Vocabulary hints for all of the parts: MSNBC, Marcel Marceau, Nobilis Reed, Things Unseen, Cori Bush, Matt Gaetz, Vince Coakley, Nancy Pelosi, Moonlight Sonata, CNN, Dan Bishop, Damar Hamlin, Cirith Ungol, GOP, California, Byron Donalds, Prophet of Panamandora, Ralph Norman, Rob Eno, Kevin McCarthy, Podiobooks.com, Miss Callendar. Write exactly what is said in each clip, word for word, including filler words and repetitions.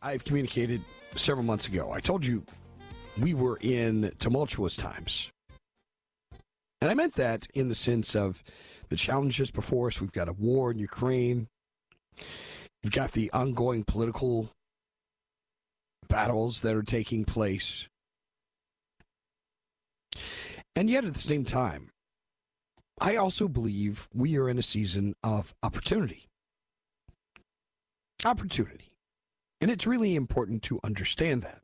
I've communicated several months ago. I told you we were in tumultuous times. And I meant that in the sense of the challenges before us. We've got a war in Ukraine. You've got the ongoing political battles that are taking place. And yet at the same time, I also believe we are in a season of opportunity. Opportunity. And it's really important to understand that.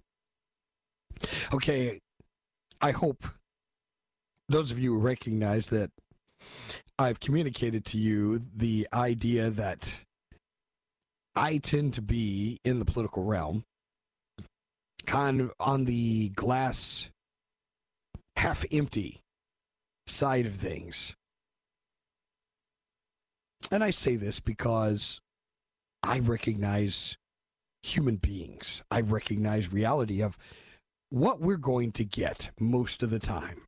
Okay, I hope those of you recognize that I've communicated to you the idea that I tend to be in the political realm kind of on the glass half empty side of things. And I say this because I recognize human beings. I recognize reality of what we're going to get most of the time.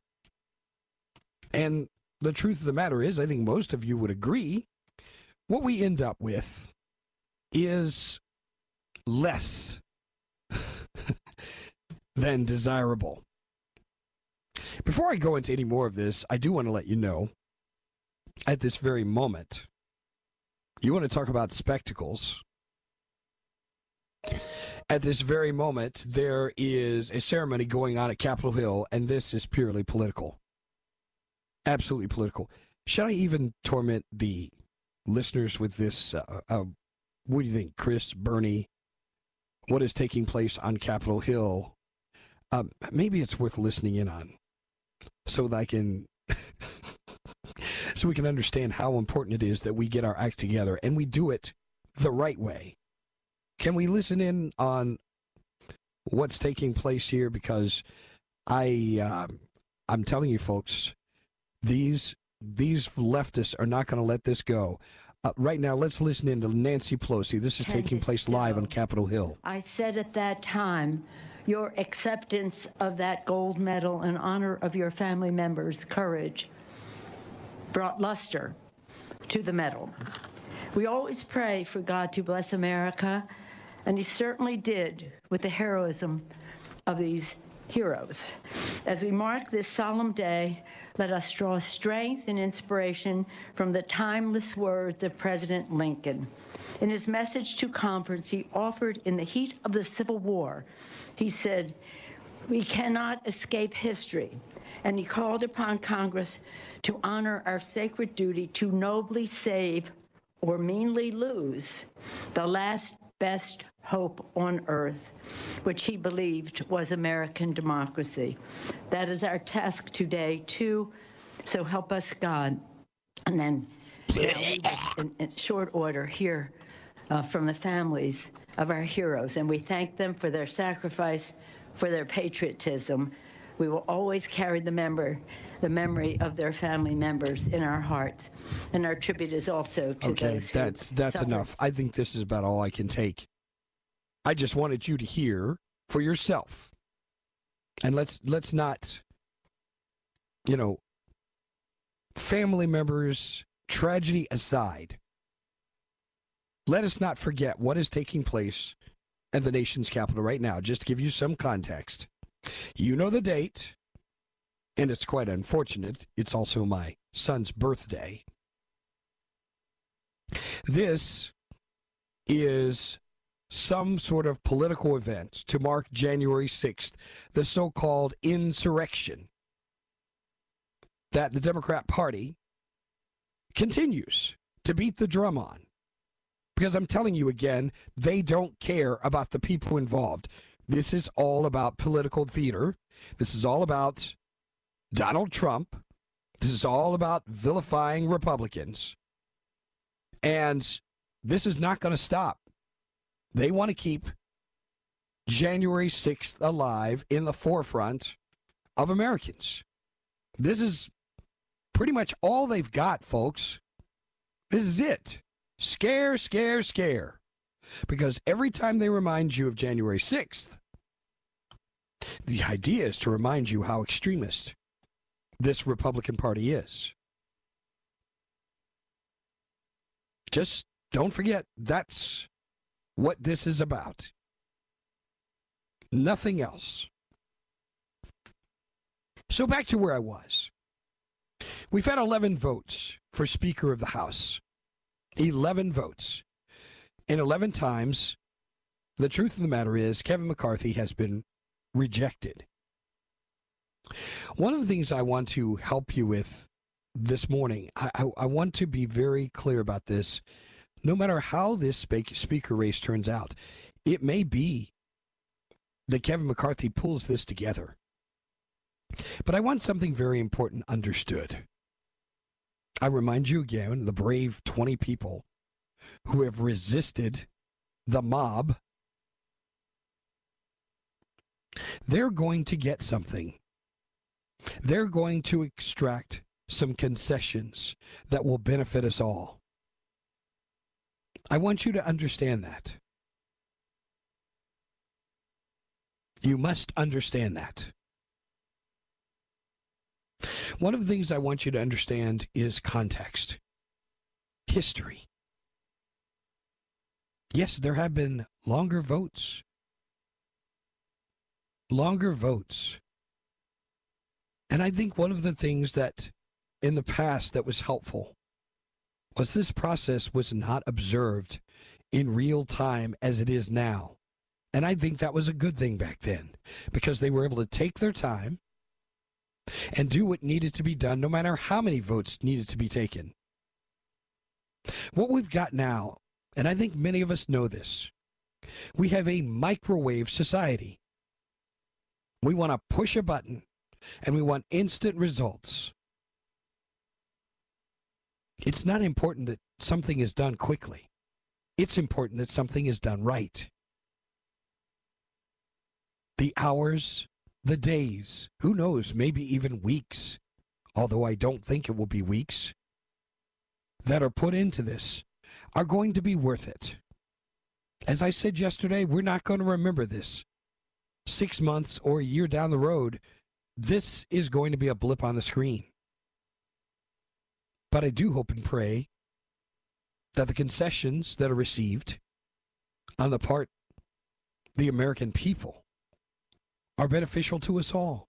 And the truth of the matter is, I think most of you would agree, what we end up with is less than desirable. Before I go into any more of this, I do want to let you know, at this very moment, you want to talk about spectacles. At this very moment, there is a ceremony going on at Capitol Hill, and this is purely political. Absolutely political. Should I even torment the listeners with this? Uh, uh, what do you think, Chris, Bernie? What is taking place on Capitol Hill? Um, maybe it's worth listening in on so that I can so we can understand how important it is that we get our act together and we do it the right way. Can we listen in on what's taking place here? Because I, uh, I'm telling you, folks, these these leftists are not going to let this go. Uh, right now, let's listen in to Nancy Pelosi. This is taking place live on Capitol Hill. I said at that time, your acceptance of that gold medal in honor of your family members' courage brought luster to the medal. We always pray for God to bless America. And he certainly did with the heroism of these heroes. As we mark this solemn day, let us draw strength and inspiration from the timeless words of President Lincoln. In his message to conference, he offered in the heat of the Civil War, he said, "We cannot escape history." And he called upon Congress to honor our sacred duty to nobly save or meanly lose the last best hope on earth, which he believed was American democracy. That is our task today, too. So help us, God. And then, you know, in, in short order, hear uh, from the families of our heroes. And we thank them for their sacrifice, for their patriotism. We will always carry the member, the memory of their family members in our hearts. And our tribute is also to okay, those who that's, that's suffered. Enough. I think this is about all I can take. I just wanted you to hear for yourself. And let's let's not, you know, family members, tragedy aside, let us not forget what is taking place at the nation's capital right now. Just to give you some context. You know the date, and it's quite unfortunate. It's also my son's birthday. This is some sort of political event to mark January sixth, the so-called insurrection that the Democrat Party continues to beat the drum on. Because I'm telling you again, they don't care about the people involved. This is all about political theater. This is all about Donald Trump This is all about vilifying Republicans. And this is not going to stop. They want to keep January sixth alive in the forefront of Americans. This is pretty much all they've got, folks. This is it. Scare, scare, scare. Because every time they remind you of January sixth, the idea is to remind you how extremist this Republican Party is. Just don't forget, that's what this is about. Nothing else. So back to where I was. We've had eleven votes for Speaker of the House. eleven votes. And eleven times, the truth of the matter is, Kevin McCarthy has been rejected. One of the things I want to help you with this morning, I, I, I want to be very clear about this. No matter how this speaker race turns out, it may be that Kevin McCarthy pulls this together. But I want something very important understood. I remind you again, the brave twenty people who have resisted the mob, they're going to get something. They're going to extract some concessions that will benefit us all. I want you to understand that. You must understand that. One of the things I want you to understand is context, history. Yes, there have been longer votes. Longer votes. And I think one of the things that in the past that was helpful was this process was not observed in real time as it is now. And I think that was a good thing back then because they were able to take their time and do what needed to be done, no matter how many votes needed to be taken. What we've got now, and I think many of us know this, we have a microwave society. We want to push a button, and we want instant results. It's not important that something is done quickly. It's important that something is done right. The hours, the days, who knows, maybe even weeks, although I don't think it will be weeks, that are put into this are going to be worth it. As I said yesterday, we're not going to remember this six months or a year down the road. This is going to be a blip on the screen. But I do hope and pray that the concessions that are received on the part of the American people are beneficial to us all.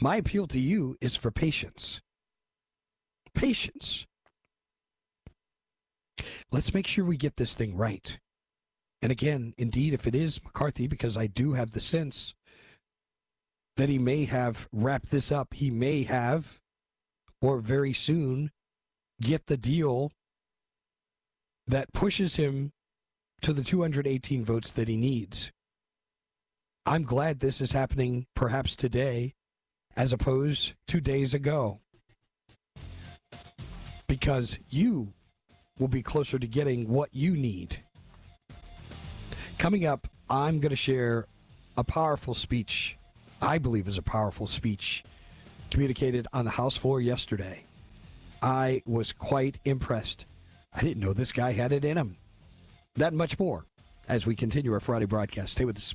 My appeal to you is for patience. Patience. Let's make sure we get this thing right. And again, indeed, if it is McCarthy, because I do have the sense that he may have wrapped this up. He may have, or very soon, get the deal that pushes him to the two hundred eighteen votes that he needs. I'm glad this is happening perhaps today as opposed to days ago, because you will be closer to getting what you need. Coming up, I'm going to share a powerful speech I believe is a powerful speech communicated on the House floor yesterday. I was quite impressed. I didn't know this guy had it in him. That and much more as we continue our Friday broadcast. Stay with us.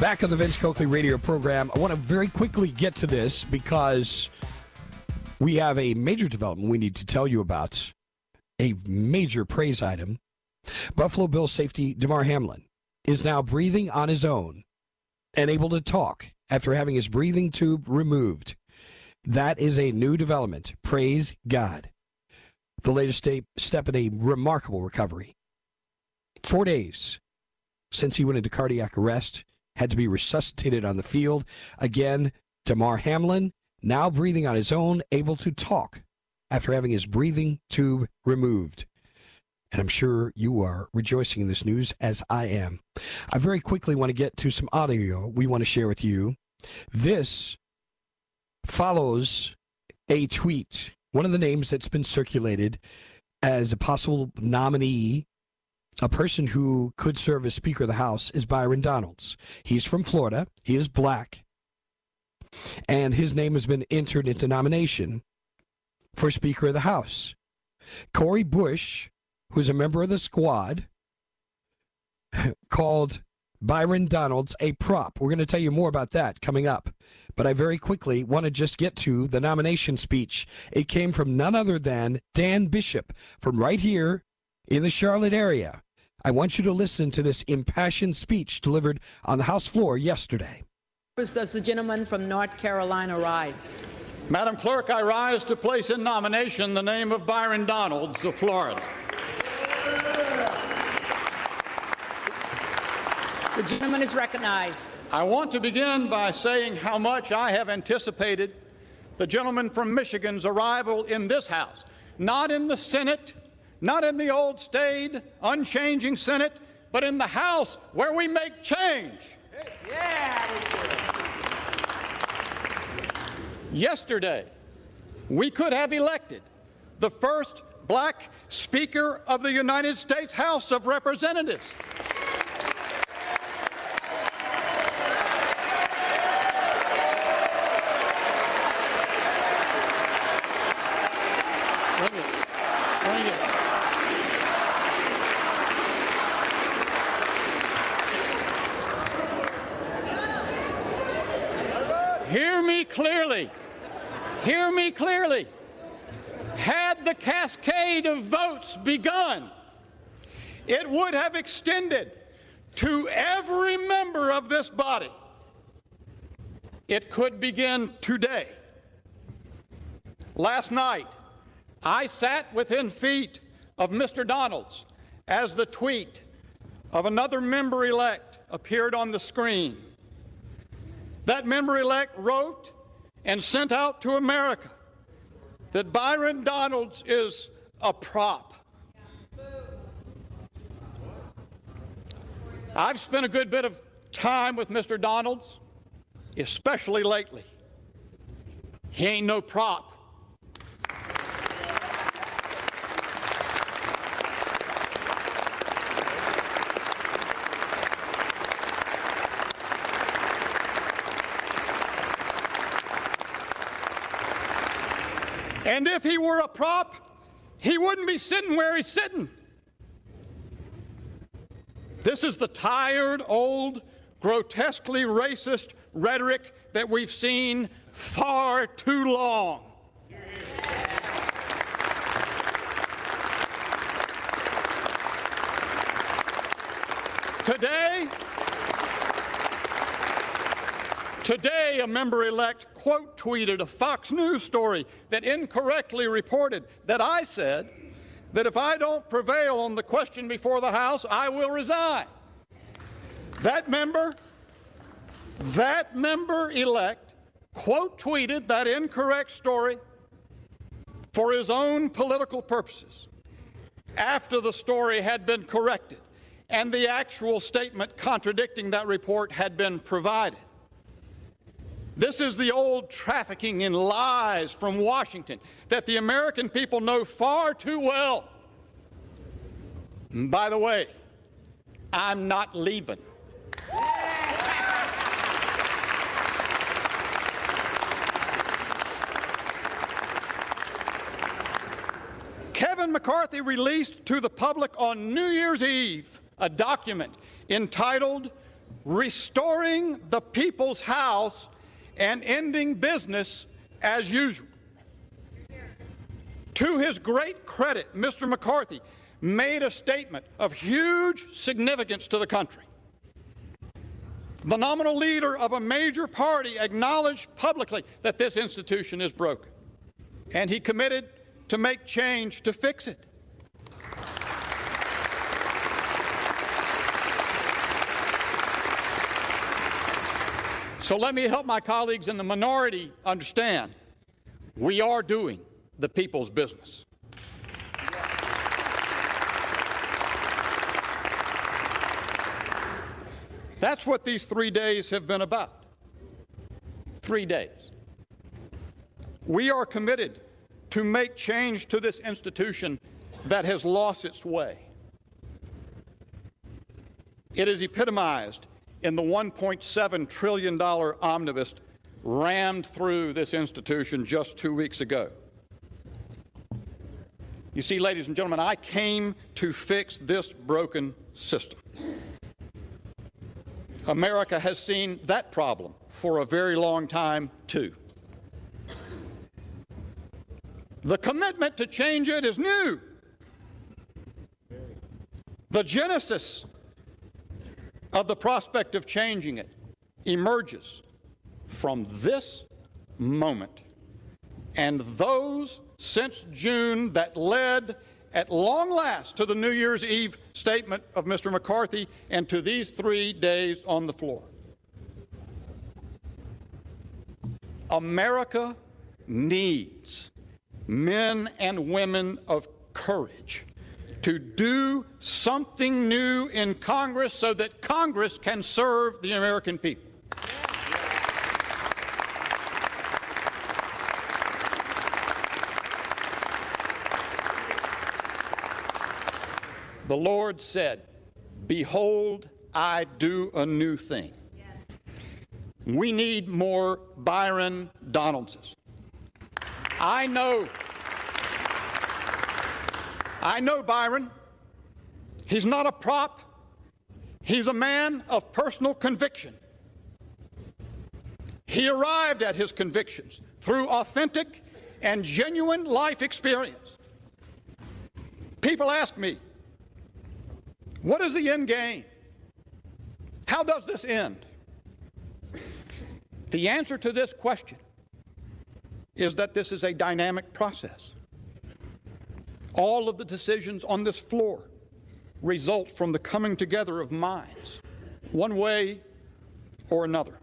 Back on the Vince Coakley radio program. I want to very quickly get to this because we have a major development we need to tell you about, a major praise item. Buffalo Bills safety Damar Hamlin is now breathing on his own and able to talk after having his breathing tube removed. That is a new development. Praise God. The latest step in a remarkable recovery. Four days since he went into cardiac arrest, had to be resuscitated on the field. Again, Damar Hamlin, now breathing on his own, able to talk after having his breathing tube removed. And I'm sure you are rejoicing in this news, as I am. I very quickly want to get to some audio we want to share with you. This follows a tweet, one of the names that's been circulated as a possible nominee. A person who could serve as Speaker of the House is Byron Donalds. He's from Florida. He is black. And his name has been entered into nomination for Speaker of the House. Cori Bush, who's a member of the squad, called Byron Donalds a prop. We're going to tell you more about that coming up. But I very quickly want to just get to the nomination speech. It came from none other than Dan Bishop from right here in the Charlotte area. I want you to listen to this impassioned speech delivered on the House floor yesterday. Does the gentleman from North Carolina rise? Madam Clerk, I rise to place in nomination the name of Byron Donalds of Florida. The gentleman is recognized. I want to begin by saying how much I have anticipated the gentleman from Michigan's arrival in this House, not in the Senate, not in the old staid, unchanging Senate, but in the House where we make change. Yeah. Yesterday, we could have elected the first black Speaker of the United States House of Representatives. Clearly, hear me clearly, had the cascade of votes begun, it would have extended to every member of this body. It could begin today. Last night, I sat within feet of Mister Donalds as the tweet of another member-elect appeared on the screen. That member-elect wrote and sent out to America that Byron Donalds is a prop. I've spent a good bit of time with Mister Donalds, especially lately. He ain't no prop. And if he were a prop, he wouldn't be sitting where he's sitting. This is the tired, old, grotesquely racist rhetoric that we've seen far too long. Today, Today, a member-elect quote tweeted a Fox News story that incorrectly reported that I said that if I don't prevail on the question before the House, I will resign. That member, that member-elect quote tweeted that incorrect story for his own political purposes after the story had been corrected and the actual statement contradicting that report had been provided. This is the old trafficking in lies from Washington that the American people know far too well. And by the way, I'm not leaving. Kevin McCarthy released to the public on New Year's Eve a document entitled restoring the people's house and ending business as usual. To his great credit, Mister McCarthy made a statement of huge significance to the country. The nominal leader of a major party acknowledged publicly that this institution is broken, and he committed to make change to fix it. So let me help my colleagues in the minority understand, we are doing the people's business. That's what these three days have been about. Three days. We are committed to make change to this institution that has lost its way. It is epitomized in the one point seven trillion dollars omnibus rammed through this institution just two weeks ago. You see, ladies and gentlemen, I came to fix this broken system. America has seen that problem for a very long time, too. The commitment to change it is new. The genesis of the prospect of changing it emerges from this moment and those since June that led at long last to the New Year's Eve statement of Mister McCarthy and to these three days on the floor. America needs men and women of courage to do something new in Congress so that Congress can serve the American people. The Lord said, "Behold, I do a new thing." Yes. We need more Byron Donaldses. I know, I know Byron. He's not a prop. He's a man of personal conviction. He arrived at his convictions through authentic and genuine life experience. People ask me, what is the end game? How does this end? The answer to this question is that this is a dynamic process. All of the decisions on this floor result from the coming together of minds, one way or another.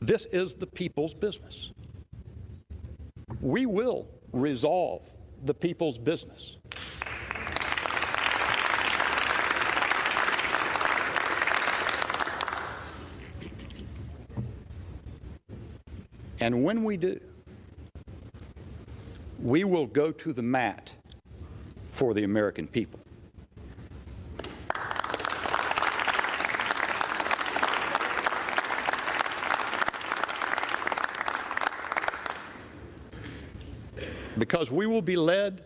This is the people's business. We will resolve the people's business. And when we do, we will go to the mat for the American people. Because we will be led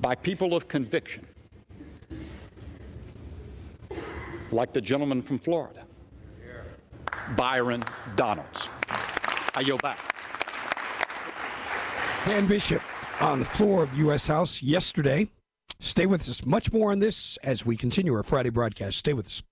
by people of conviction, like the gentleman from Florida, Byron Donalds. I yield back. Dan Bishop on the floor of U S House yesterday. Stay with us. Much more on this as we continue our Friday broadcast. Stay with us.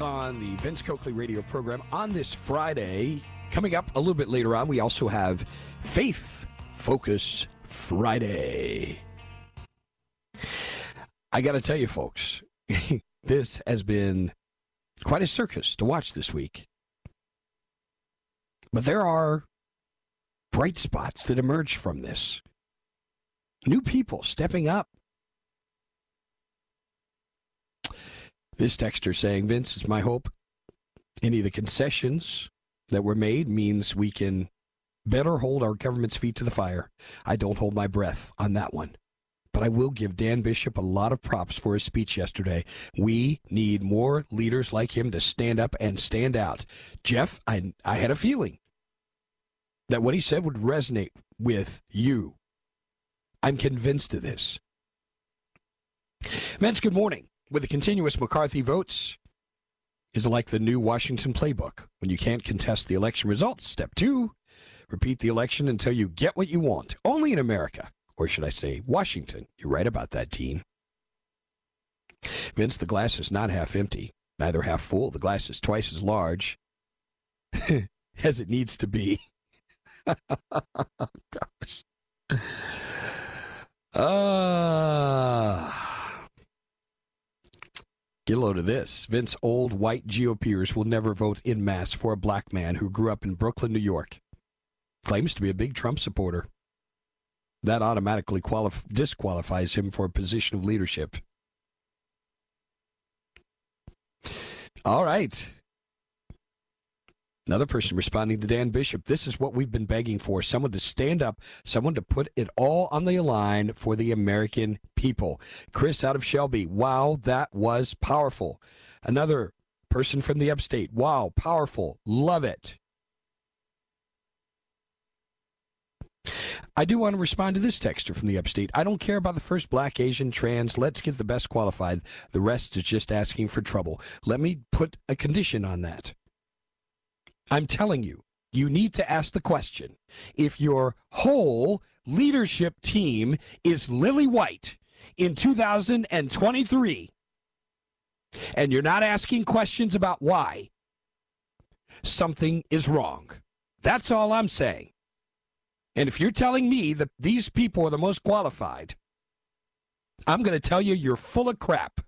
On the Vince Coakley radio program on this Friday. Coming up a little bit later on, we also have Faith Focus Friday. I got to tell you, folks, this has been quite a circus to watch this week. But there are bright spots that emerge from this. New people stepping up. This texter saying, Vince, it's my hope any of the concessions that were made means we can better hold our government's feet to the fire. I don't hold my breath on that one. But I will give Dan Bishop a lot of props for his speech yesterday. We need more leaders like him to stand up and stand out. Jeff, I, I had a feeling that what he said would resonate with you. I'm convinced of this. Vince, good morning. With the continuous McCarthy votes is like the new Washington playbook. When you can't contest the election results, step two, repeat the election until you get what you want. Only in America. Or should I say Washington? You're right about that, team. Vince, the glass is not half empty, neither half full. The glass is twice as large as it needs to be. Gosh. Ah. Uh, get a load of this. Vince, old white GOPers will never vote in mass for a black man who grew up in Brooklyn, New York. Claims to be a big Trump supporter. That automatically qualif- disqualifies him for a position of leadership. All right. Another person responding to Dan Bishop. This is what we've been begging for. Someone to stand up, someone to put it all on the line for the American people. Chris out of Shelby. Wow, that was powerful. Another person from the upstate. Wow, powerful. Love it. I do want to respond to this texter from the upstate. I don't care about the first black, Asian, trans. Let's get the best qualified. The rest is just asking for trouble. Let me put a condition on that. I'm telling you, you need to ask the question. If your whole leadership team is lily white in two thousand twenty-three, and you're not asking questions about why, something is wrong. That's all I'm saying. And if you're telling me that these people are the most qualified, I'm going to tell you you're full of crap.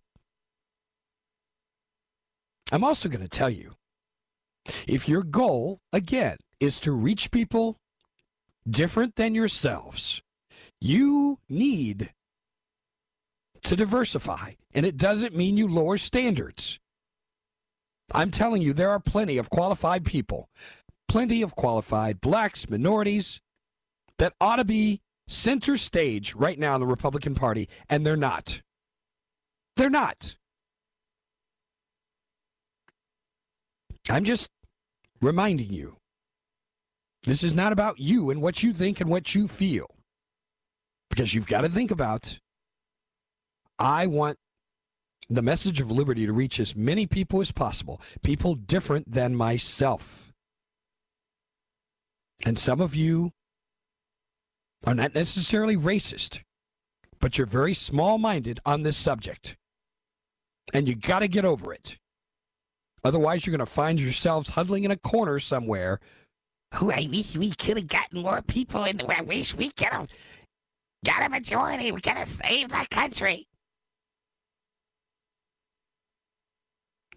I'm also going to tell you, if your goal, again, is to reach people different than yourselves, you need to diversify. And it doesn't mean you lower standards. I'm telling you, there are plenty of qualified people, plenty of qualified blacks, minorities, that ought to be center stage right now in the Republican Party, and they're not. They're not. I'm just reminding you, this is not about you and what you think and what you feel, because you've got to think about, I want the message of liberty to reach as many people as possible, people different than myself. And some of you are not necessarily racist, but you're very small-minded on this subject. And you got to get over it. Otherwise, you're going to find yourselves huddling in a corner somewhere. Oh, I wish we could have gotten more people in. I wish we could have got a majority. We could have saved the country.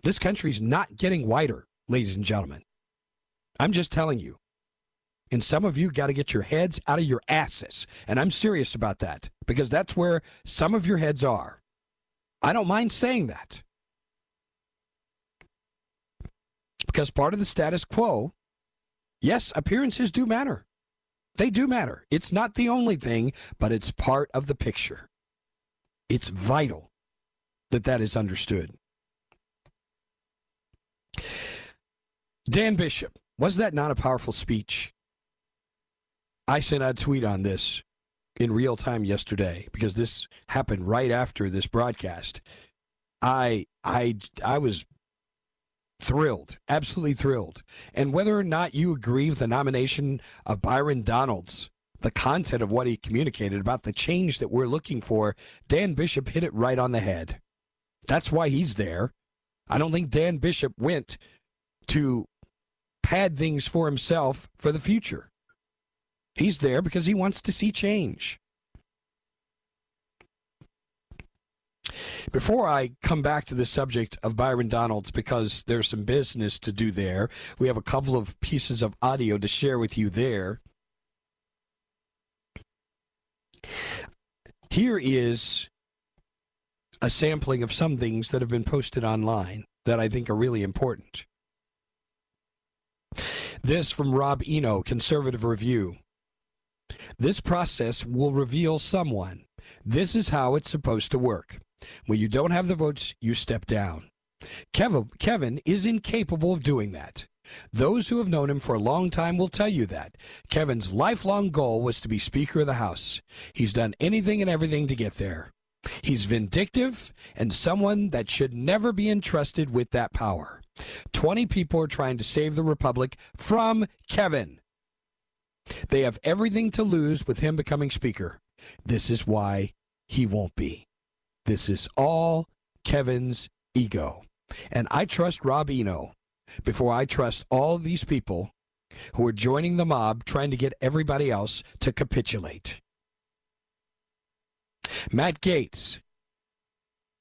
This country's not getting whiter, ladies and gentlemen. I'm just telling you. And some of you got to get your heads out of your asses. And I'm serious about that, because that's where some of your heads are. I don't mind saying that. Because part of the status quo, yes, appearances do matter. They do matter. It's not the only thing, but it's part of the picture. It's vital that that is understood. Dan Bishop, was that not a powerful speech? I sent out a tweet on this in real time yesterday, because this happened right after this broadcast. I I I was thrilled, absolutely thrilled. And whether or not you agree with the nomination of Byron Donalds, the content of what he communicated about the change that we're looking for, Dan Bishop hit it right on the head. That's why he's there. I don't think Dan Bishop went to pad things for himself for the future. He's there because he wants to see change. Before I come back to the subject of Byron Donalds, because there's some business to do there, we have a couple of pieces of audio to share with you there. Here is a sampling of some things that have been posted online that I think are really important. This from Rob Eno, Conservative Review. This process will reveal someone. This is how it's supposed to work. When you don't have the votes, you step down. Kevin, Kevin is incapable of doing that. Those who have known him for a long time will tell you that. Kevin's lifelong goal was to be Speaker of the House. He's done anything and everything to get there. He's vindictive and someone that should never be entrusted with that power. twenty people are trying to save the Republic from Kevin. They have everything to lose with him becoming Speaker. This is why he won't be. This is all Kevin's ego. And I trust Rob Eno before I trust all these people who are joining the mob trying to get everybody else to capitulate. Matt Gaetz.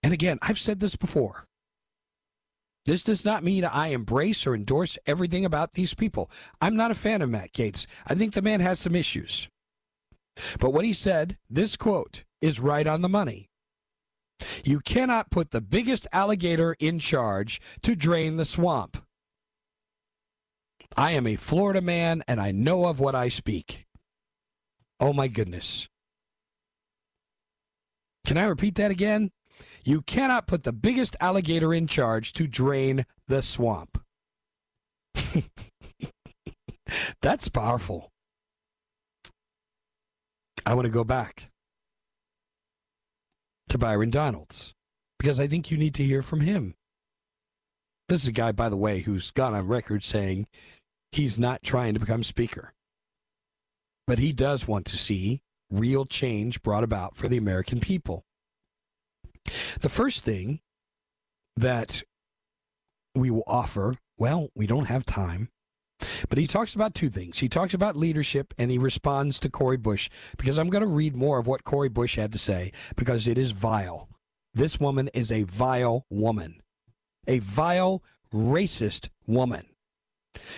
And again, I've said this before. This does not mean I embrace or endorse everything about these people. I'm not a fan of Matt Gaetz. I think the man has some issues. But what he said, this quote, is right on the money. You cannot put the biggest alligator in charge to drain the swamp. I am a Florida man, and I know of what I speak. Oh, my goodness. Can I repeat that again? You cannot put the biggest alligator in charge to drain the swamp. That's powerful. I want to go back to Byron Donalds because I think you need to hear from him. This is a guy, by the way, who's gone on record saying he's not trying to become Speaker. But he does want to see real change brought about for the American people. The first thing that we will offer, well, we don't have time, but he talks about two things. He talks about leadership, and he responds to Cori Bush, because I'm going to read more of what Cori Bush had to say, because it is vile. This woman is a vile woman, a vile, racist woman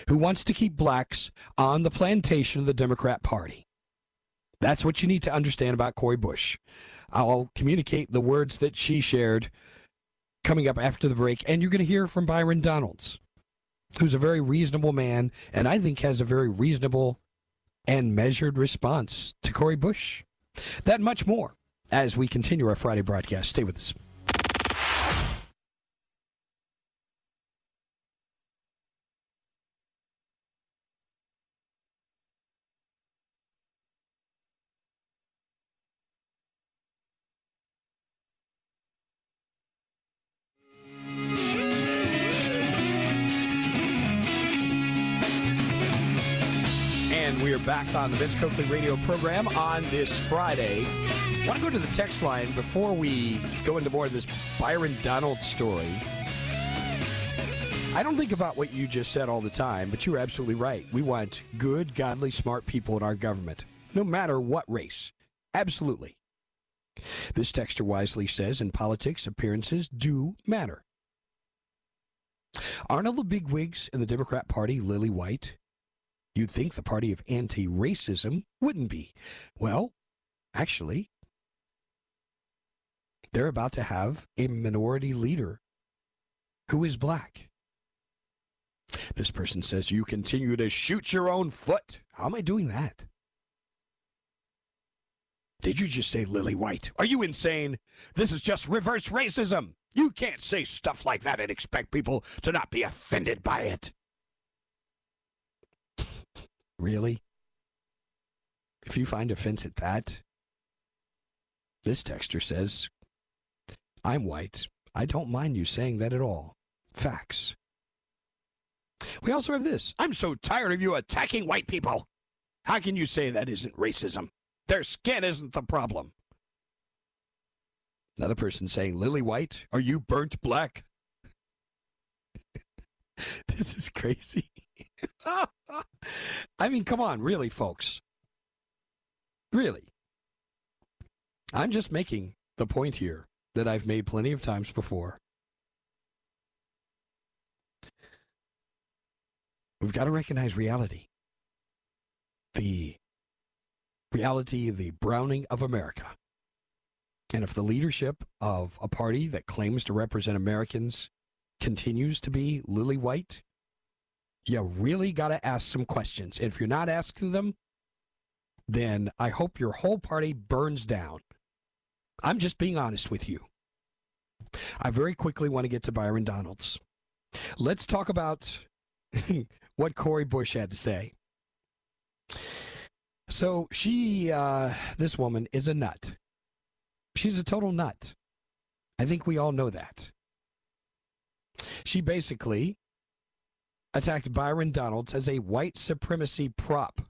who wants to keep blacks on the plantation of the Democrat Party. That's what you need to understand about Cori Bush. I'll communicate the words that she shared coming up after the break, and you're going to hear from Byron Donalds, who's a very reasonable man, and I think has a very reasonable and measured response to Cori Bush. That much more as we continue our Friday broadcast. Stay with us. Back on the Vince Coakley radio program on this Friday. I want to go to the text line before we go into more of this Byron Donalds story. I don't think about what you just said all the time, but you're absolutely right. We want good, godly, smart people in our government, no matter what race. Absolutely. This texter wisely says, in politics, appearances do matter. Aren't all the bigwigs in the Democrat Party lily white? You'd think the party of anti-racism wouldn't be. Well, actually, they're about to have a minority leader who is black. This person says, you continue to shoot your own foot. How am I doing that? Did you just say lily white? Are you insane? This is just reverse racism. You can't say stuff like that and expect people to not be offended by it. Really? If you find offense at that, this texter says, I'm white. I don't mind you saying that at all. Facts. We also have this. I'm so tired of you attacking white people. How can you say that isn't racism? Their skin isn't the problem. Another person saying, lily white, are you burnt black? This is crazy. I mean, come on, really, folks. Really. I'm just making the point here that I've made plenty of times before. We've got to recognize reality. The reality, the Browning of America. And if the leadership of a party that claims to represent Americans continues to be lily white, you really got to ask some questions. If you're not asking them, then I hope your whole party burns down. I'm just being honest with you. I very quickly want to get to Byron Donalds. Let's talk about what Cori Bush had to say. So she, uh, this woman is a nut. She's a total nut. I think we all know that. She basically attacked Byron Donalds as a white supremacy prop.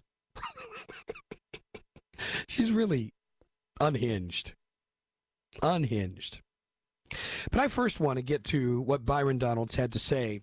She's really unhinged. Unhinged. But I first want to get to what Byron Donalds had to say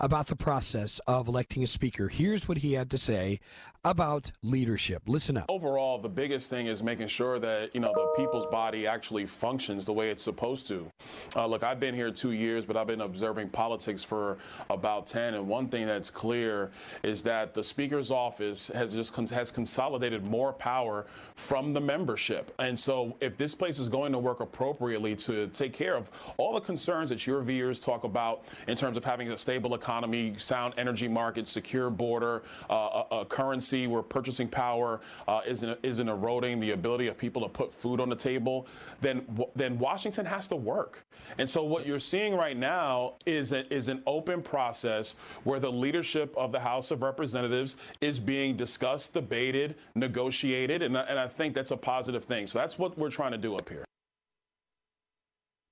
about the process of electing a speaker. Here's what he had to say about leadership. Listen up. Overall, the biggest thing is making sure that, you know, the people's body actually functions the way it's supposed to. Uh, look, I've been here two years, but I've been observing politics for about ten. And one thing that's clear is that the speaker's office has just con- has consolidated more power from the membership. And so if this place is going to work appropriately to take care of all the concerns that your viewers talk about in terms of having a stable economy, sound energy market, secure border, uh, a, a currency where purchasing power uh, isn't isn't eroding the ability of people to put food on the table, then then Washington has to work. And so what you're seeing right now is a, is an open process where the leadership of the House of Representatives is being discussed, debated, negotiated, and and I think that's a positive thing. So that's what we're trying to do up here.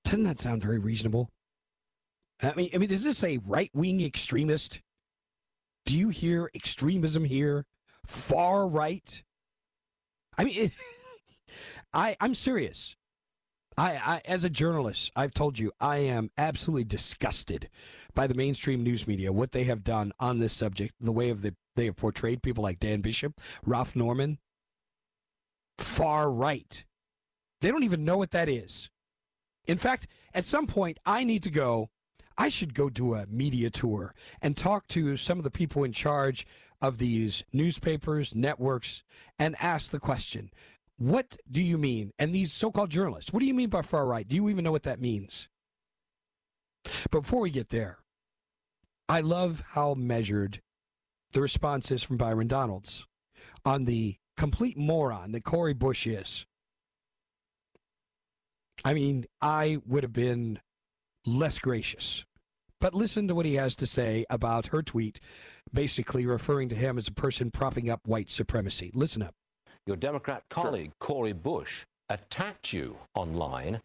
Doesn't that sound very reasonable? I mean, I mean, is this a right-wing extremist? Do you hear extremism here? Far right? I mean, it, I, I'm serious. I, I, as a journalist, I've told you, I am absolutely disgusted by the mainstream news media, what they have done on this subject, the way of the, they have portrayed people like Dan Bishop, Ralph Norman. Far right. They don't even know what that is. In fact, at some point, I need to go, I should go do a media tour and talk to some of the people in charge of these newspapers, networks, and ask the question, what do you mean? And these so-called journalists, what do you mean by far right? Do you even know what that means? But before we get there, I love how measured the response is from Byron Donalds on the complete moron that Cori Bush is. I mean, I would have been less gracious. But listen to what he has to say about her tweet, basically referring to him as a person propping up white supremacy. Listen up. Your Democrat colleague, sure. Cori Bush, attacked you online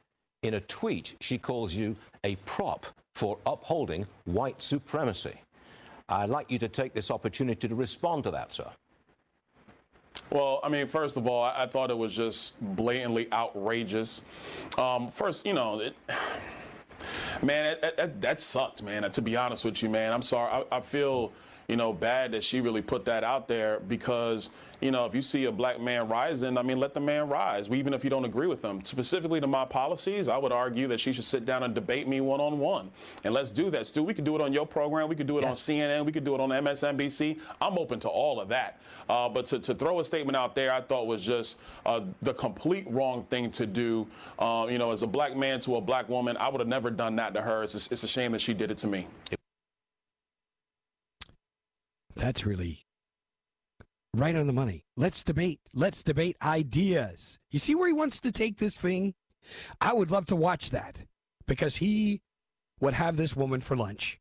in a tweet. She calls you a prop for upholding white supremacy. I'd like you to take this opportunity to respond to that, sir. Well, I mean, first of all, I, I thought it was just blatantly outrageous. Um, first, you know... It... Man, that, that, that sucked, man. To be honest with you, man, I'm sorry. I, I feel, you know, bad that she really put that out there because, you know, if you see a black man rising, I mean, let the man rise, even if you don't agree with him. Specifically to my policies, I would argue that she should sit down and debate me one-on-one. And let's do that, Stu. We could do it on your program. We could do it yeah. on C N N. We could do it on M S N B C. I'm open to all of that. Uh, but to, to throw a statement out there, I thought was just uh, the complete wrong thing to do. Uh, you know, as a black man to a black woman, I would have never done that to her. It's a, it's a shame that she did it to me. That's really... right on the money. Let's debate. Let's debate ideas. You see where he wants to take this thing? I would love to watch that because he would have this woman for lunch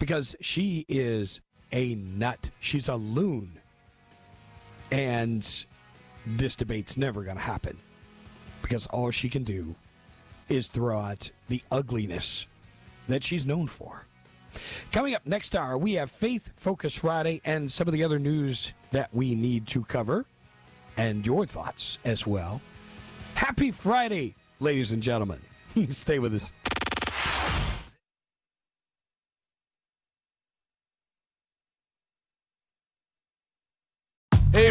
because she is a nut. She's a loon. And this debate's never going to happen because all she can do is throw out the ugliness that she's known for. Coming up next hour, we have Faith Focus Friday and some of the other news that we need to cover and your thoughts as well. Happy Friday, ladies and gentlemen. Stay with us. Hey,